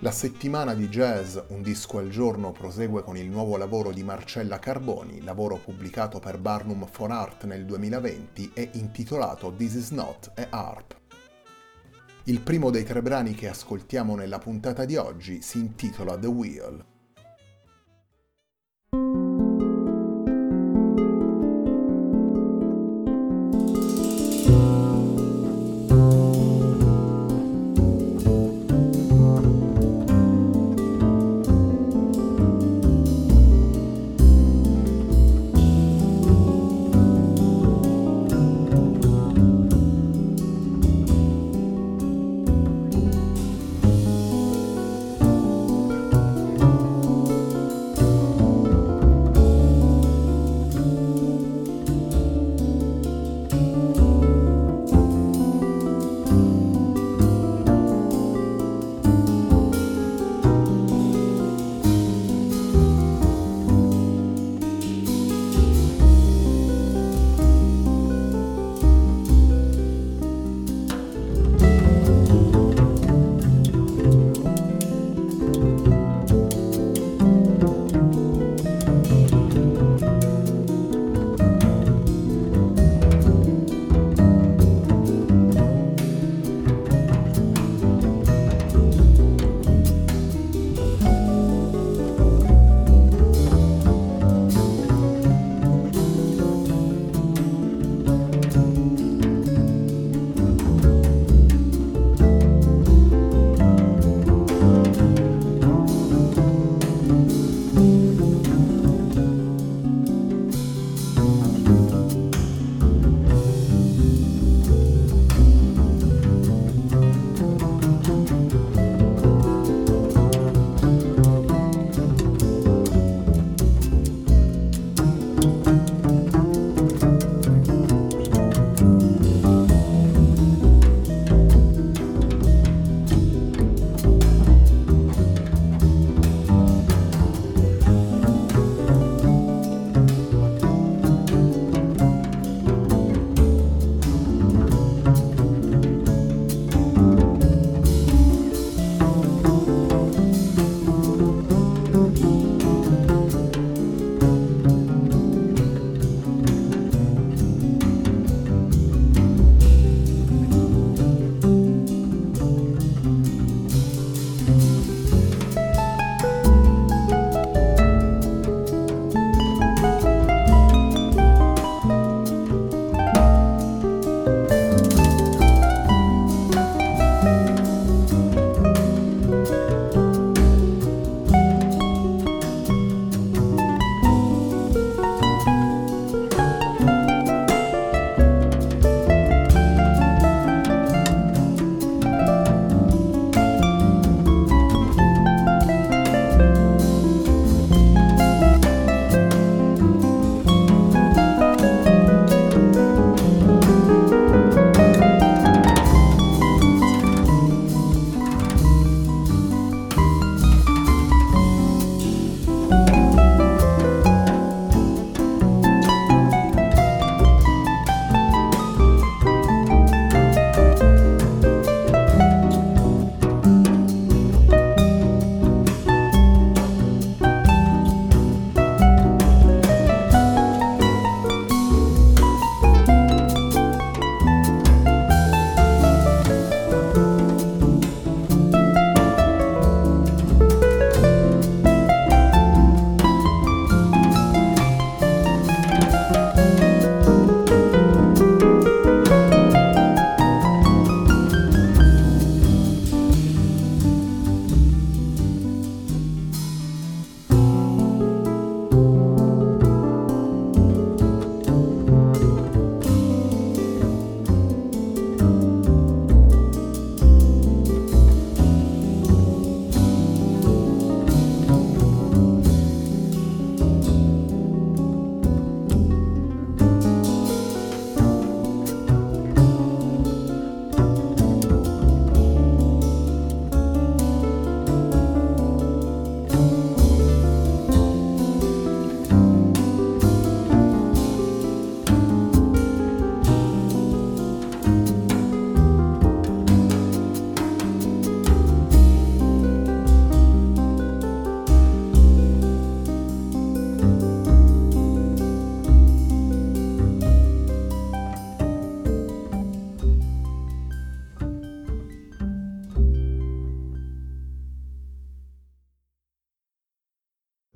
La settimana di jazz, un disco al giorno, prosegue con il nuovo lavoro di Marcella Carboni, lavoro pubblicato per Barnum for Art nel 2020 e intitolato This Is Not a Harp. Il primo dei tre brani che ascoltiamo nella puntata di oggi si intitola The Wheel.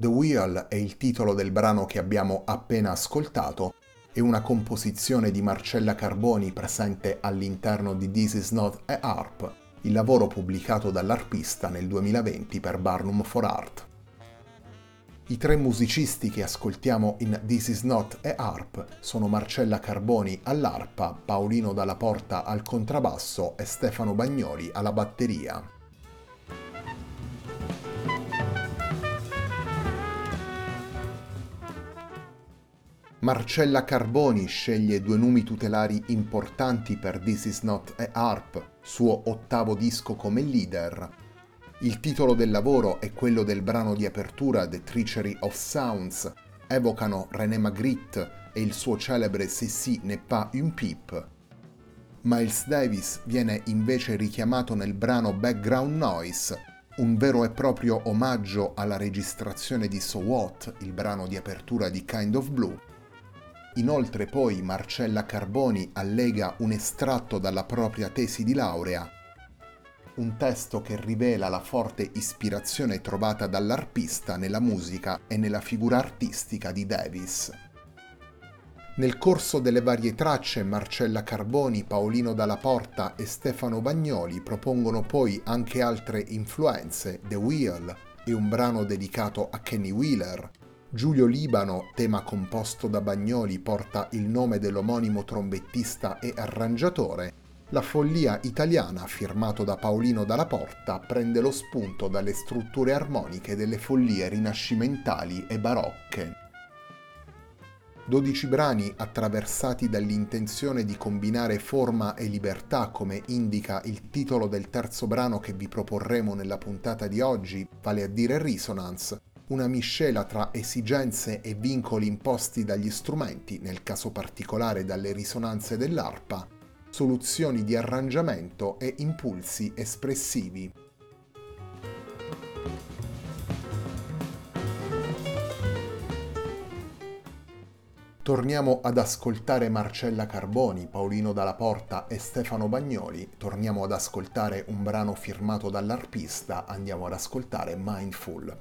The Wheel è il titolo del brano che abbiamo appena ascoltato, è una composizione di Marcella Carboni presente all'interno di This Is Not a Harp, il lavoro pubblicato dall'arpista nel 2020 per Barnum for Art. I tre musicisti che ascoltiamo in This Is Not a Harp sono Marcella Carboni all'arpa, Paolino Dalla Porta al contrabbasso e Stefano Bagnoli alla batteria. Marcella Carboni sceglie due numi tutelari importanti per This Is Not a Harp, suo ottavo disco come leader. Il titolo del lavoro e quello del brano di apertura The Treachery of Sounds evocano René Magritte e il suo celebre Se si n'est pas une pipe. Miles Davis viene invece richiamato nel brano Background Noise, un vero e proprio omaggio alla registrazione di So What, il brano di apertura di Kind of Blue. Inoltre poi Marcella Carboni allega un estratto dalla propria tesi di laurea, un testo che rivela la forte ispirazione trovata dall'arpista nella musica e nella figura artistica di Davis. Nel corso delle varie tracce Marcella Carboni, Paolino Dalla Porta e Stefano Bagnoli propongono poi anche altre influenze, The Wheel e un brano dedicato a Kenny Wheeler, Giulio Libano, tema composto da Bagnoli, porta il nome dell'omonimo trombettista e arrangiatore. La follia italiana, firmato da Paolino Dalla Porta, prende lo spunto dalle strutture armoniche delle follie rinascimentali e barocche. 12 brani attraversati dall'intenzione di combinare forma e libertà, come indica il titolo del terzo brano che vi proporremo nella puntata di oggi, vale a dire Resonance, una miscela tra esigenze e vincoli imposti dagli strumenti, nel caso particolare dalle risonanze dell'arpa, soluzioni di arrangiamento e impulsi espressivi. Torniamo ad ascoltare Marcella Carboni, Paolino Dalla Porta e Stefano Bagnoli, torniamo ad ascoltare un brano firmato dall'arpista, andiamo ad ascoltare Mindful.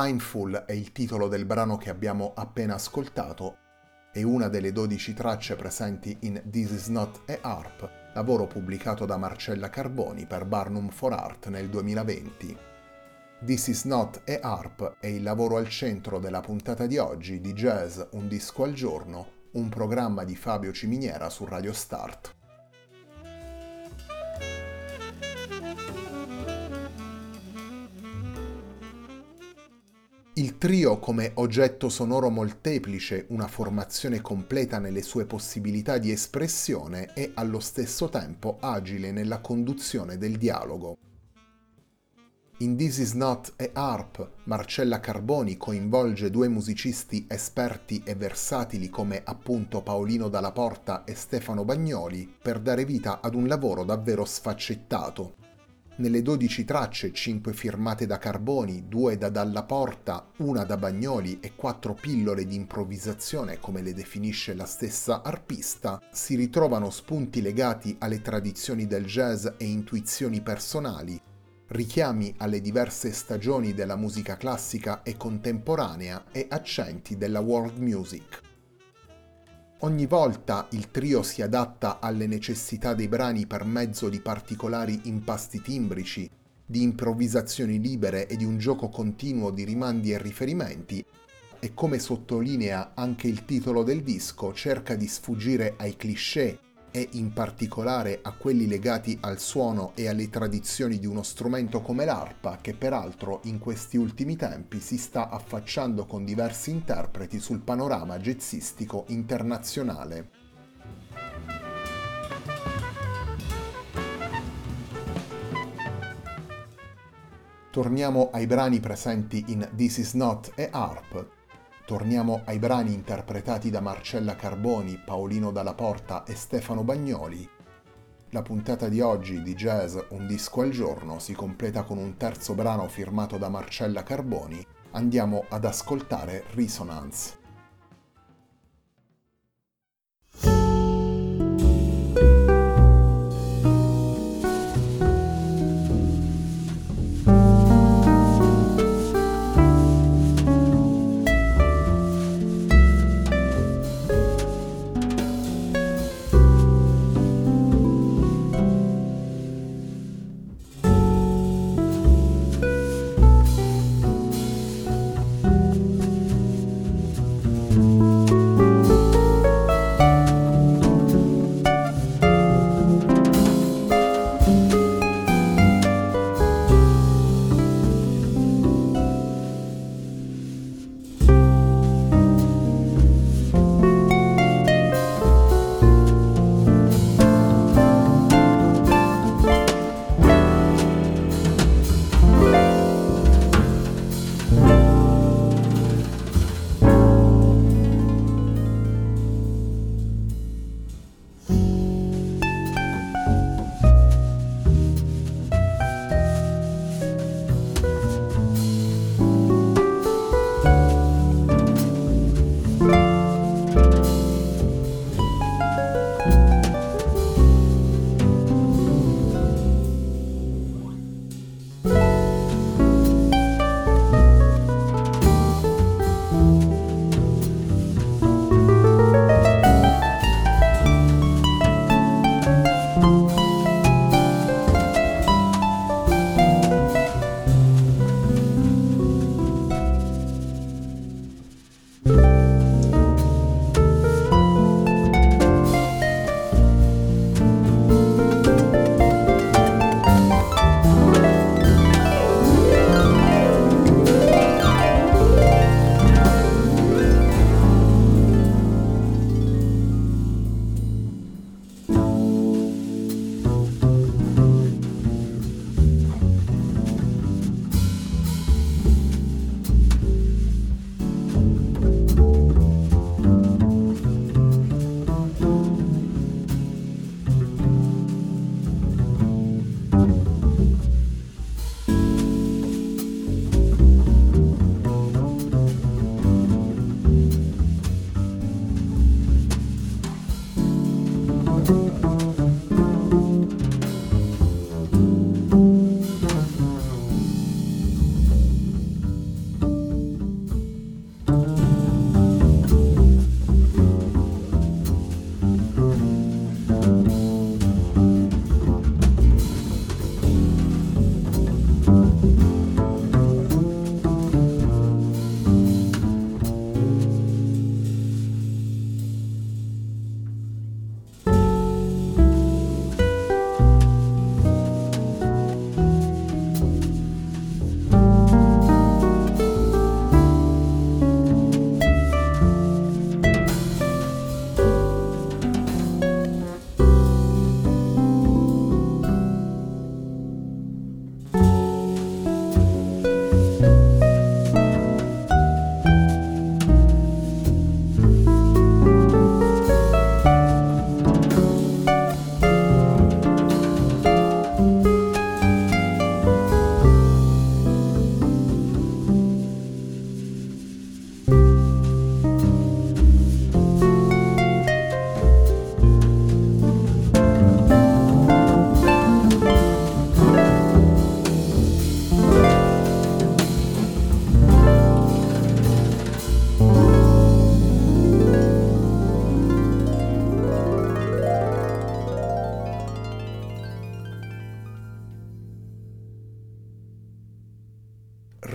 Mindful è il titolo del brano che abbiamo appena ascoltato, è una delle 12 tracce presenti in This Is Not a Harp, lavoro pubblicato da Marcella Carboni per Barnum for Art nel 2020. This Is Not a Harp è il lavoro al centro della puntata di oggi di Jazz Un Disco al Giorno, un programma di Fabio Ciminiera su Radio Start. Il trio come oggetto sonoro molteplice, una formazione completa nelle sue possibilità di espressione e allo stesso tempo agile nella conduzione del dialogo. In This Is Not a Harp, Marcella Carboni coinvolge due musicisti esperti e versatili come appunto Paolino Dalla Porta e Stefano Bagnoli per dare vita ad un lavoro davvero sfaccettato. Nelle 12 tracce, 5 firmate da Carboni, 2 da Dalla Porta, 1 da Bagnoli e 4 pillole di improvvisazione, come le definisce la stessa arpista, si ritrovano spunti legati alle tradizioni del jazz e intuizioni personali, richiami alle diverse stagioni della musica classica e contemporanea e accenti della world music. Ogni volta il trio si adatta alle necessità dei brani per mezzo di particolari impasti timbrici, di improvvisazioni libere e di un gioco continuo di rimandi e riferimenti, e come sottolinea anche il titolo del disco, cerca di sfuggire ai cliché e in particolare a quelli legati al suono e alle tradizioni di uno strumento come l'arpa, che peraltro in questi ultimi tempi si sta affacciando con diversi interpreti sul panorama jazzistico internazionale. Torniamo ai brani presenti in This Is Not a Harp. Torniamo ai brani interpretati da Marcella Carboni, Paolino Dalla Porta e Stefano Bagnoli. La puntata di oggi di Jazz Un Disco al Giorno si completa con un terzo brano firmato da Marcella Carboni. Andiamo ad ascoltare Resonance.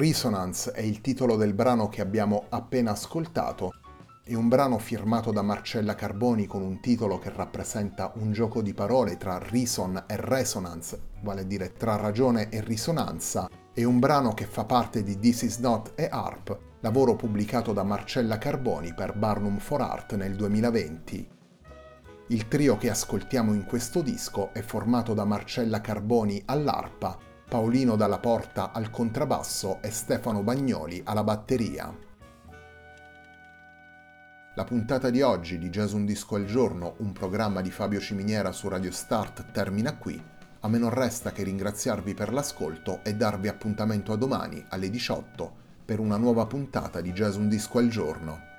Resonance è il titolo del brano che abbiamo appena ascoltato. È un brano firmato da Marcella Carboni con un titolo che rappresenta un gioco di parole tra reason e resonance, vale a dire tra ragione e risonanza. È un brano che fa parte di This Is Not a Harp, lavoro pubblicato da Marcella Carboni per Barnum for Art nel 2020. Il trio che ascoltiamo in questo disco è formato da Marcella Carboni all'arpa, Paolino Dalla Porta al contrabbasso e Stefano Bagnoli alla batteria. La puntata di oggi di Jazz Un Disco al Giorno, un programma di Fabio Ciminiera su Radio Start, termina qui. A me non resta che ringraziarvi per l'ascolto e darvi appuntamento a domani alle 18 per una nuova puntata di Jazz Un Disco al Giorno.